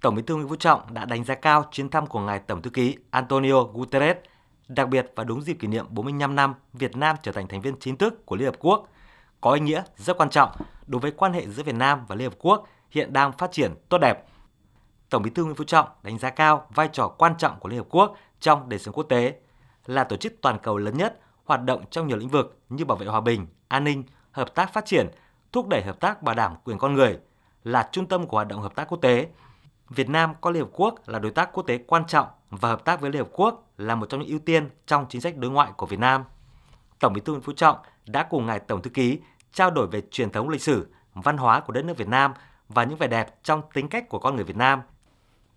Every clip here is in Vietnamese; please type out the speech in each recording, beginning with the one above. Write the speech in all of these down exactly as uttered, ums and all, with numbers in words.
Tổng Bí thư Nguyễn Phú Trọng đã đánh giá cao chuyến thăm của Ngài Tổng Thư ký Antonio Guterres, đặc biệt vào đúng dịp kỷ niệm bốn mươi lăm năm Việt Nam trở thành thành viên chính thức của Liên Hợp Quốc, có ý nghĩa rất quan trọng đối với quan hệ giữa Việt Nam và Liên Hợp Quốc hiện đang phát triển tốt đẹp. Tổng Bí thư Nguyễn Phú Trọng đánh giá cao vai trò quan trọng của Liên Hợp Quốc trong đời sống quốc tế, là tổ chức toàn cầu lớn nhất, hoạt động trong nhiều lĩnh vực như bảo vệ hòa bình, an ninh, hợp tác phát triển, thúc đẩy hợp tác bảo đảm quyền con người, là trung tâm của hoạt động hợp tác quốc tế. Việt Nam coi Liên Hợp Quốc là đối tác quốc tế quan trọng và hợp tác với Liên Hợp Quốc là một trong những ưu tiên trong chính sách đối ngoại của Việt Nam. Tổng Bí thư Nguyễn Phú Trọng đã cùng Ngài Tổng Thư ký trao đổi về truyền thống lịch sử, văn hóa của đất nước Việt Nam và những vẻ đẹp trong tính cách của con người Việt Nam,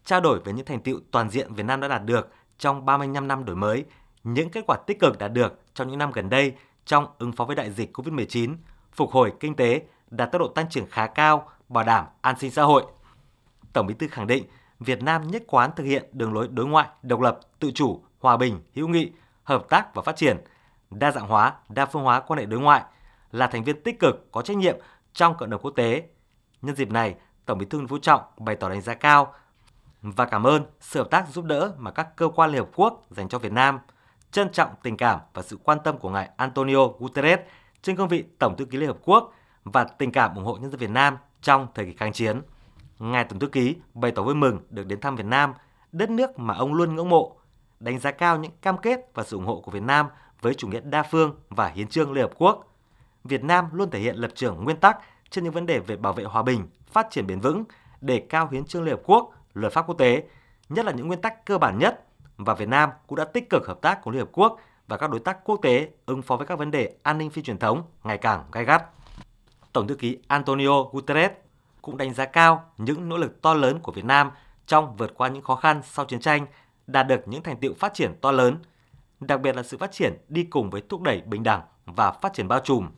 trao đổi về những thành tựu toàn diện Việt Nam đã đạt được trong ba mươi lăm năm đổi mới, những kết quả tích cực đạt được trong những năm gần đây trong ứng phó với đại dịch cô vít mười chín, phục hồi kinh tế, đạt tốc độ tăng trưởng khá cao, bảo đảm an sinh xã hội. Tổng Bí thư khẳng định Việt Nam nhất quán thực hiện đường lối đối ngoại độc lập, tự chủ, hòa bình, hữu nghị, hợp tác và phát triển, đa dạng hóa, đa phương hóa quan hệ đối ngoại, là thành viên tích cực có trách nhiệm trong cộng đồng quốc tế. Nhân dịp này, Tổng Bí thư Nguyễn Phú Trọng bày tỏ đánh giá cao và cảm ơn sự hợp tác giúp đỡ mà các cơ quan Liên Hợp Quốc dành cho Việt Nam, trân trọng tình cảm và sự quan tâm của Ngài Antonio Guterres trên cương vị Tổng Thư ký Liên Hợp Quốc và tình cảm ủng hộ nhân dân Việt Nam trong thời kỳ kháng chiến. Ngài Tổng Thư ký bày tỏ vui mừng được đến thăm Việt Nam, đất nước mà ông luôn ngưỡng mộ, đánh giá cao những cam kết và sự ủng hộ của Việt Nam với chủ nghĩa đa phương và hiến chương Liên Hợp Quốc. Việt Nam luôn thể hiện lập trường nguyên tắc trên những vấn đề về bảo vệ hòa bình, phát triển bền vững, đề cao hiến chương Liên Hợp Quốc, luật pháp quốc tế, nhất là những nguyên tắc cơ bản nhất, và Việt Nam cũng đã tích cực hợp tác cùng Liên Hợp Quốc và các đối tác quốc tế ứng phó với các vấn đề an ninh phi truyền thống ngày càng gay gắt. Tổng Thư ký Antonio Guterres cũng đánh giá cao những nỗ lực to lớn của Việt Nam trong vượt qua những khó khăn sau chiến tranh, đạt được những thành tựu phát triển to lớn, đặc biệt là sự phát triển đi cùng với thúc đẩy bình đẳng và phát triển bao trùm.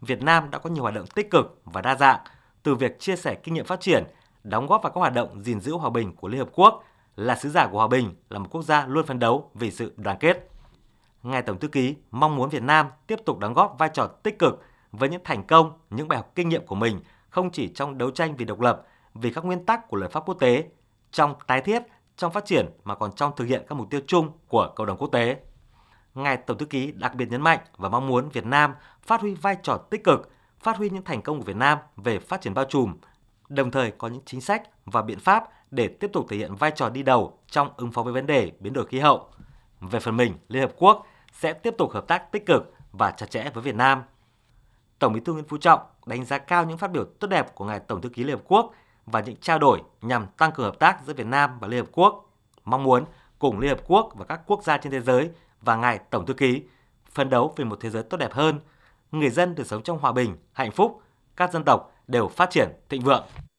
Việt Nam đã có nhiều hoạt động tích cực và đa dạng, từ việc chia sẻ kinh nghiệm phát triển, đóng góp vào các hoạt động gìn giữ hòa bình của Liên Hợp Quốc, là sứ giả của hòa bình, là một quốc gia luôn phấn đấu vì sự đoàn kết. Ngài Tổng Thư ký mong muốn Việt Nam tiếp tục đóng góp vai trò tích cực với những thành công, những bài học kinh nghiệm của mình, không chỉ trong đấu tranh vì độc lập, vì các nguyên tắc của luật pháp quốc tế, trong tái thiết, trong phát triển, mà còn trong thực hiện các mục tiêu chung của cộng đồng quốc tế. Ngài Tổng Thư ký đặc biệt nhấn mạnh và mong muốn Việt Nam phát huy vai trò tích cực, phát huy những thành công của Việt Nam về phát triển bao trùm, đồng thời có những chính sách và biện pháp để tiếp tục thể hiện vai trò đi đầu trong ứng phó với vấn đề biến đổi khí hậu. Về phần mình, Liên Hợp Quốc sẽ tiếp tục hợp tác tích cực và chặt chẽ với Việt Nam. Tổng Bí thư Nguyễn Phú Trọng đánh giá cao những phát biểu tốt đẹp của Ngài Tổng Thư ký Liên Hợp Quốc và những trao đổi nhằm tăng cường hợp tác giữa Việt Nam và Liên Hợp Quốc, mong muốn cùng Liên Hợp Quốc và các quốc gia trên thế giới và Ngài Tổng Thư ký phấn đấu vì một thế giới tốt đẹp hơn, người dân được sống trong hòa bình, hạnh phúc, các dân tộc đều phát triển thịnh vượng.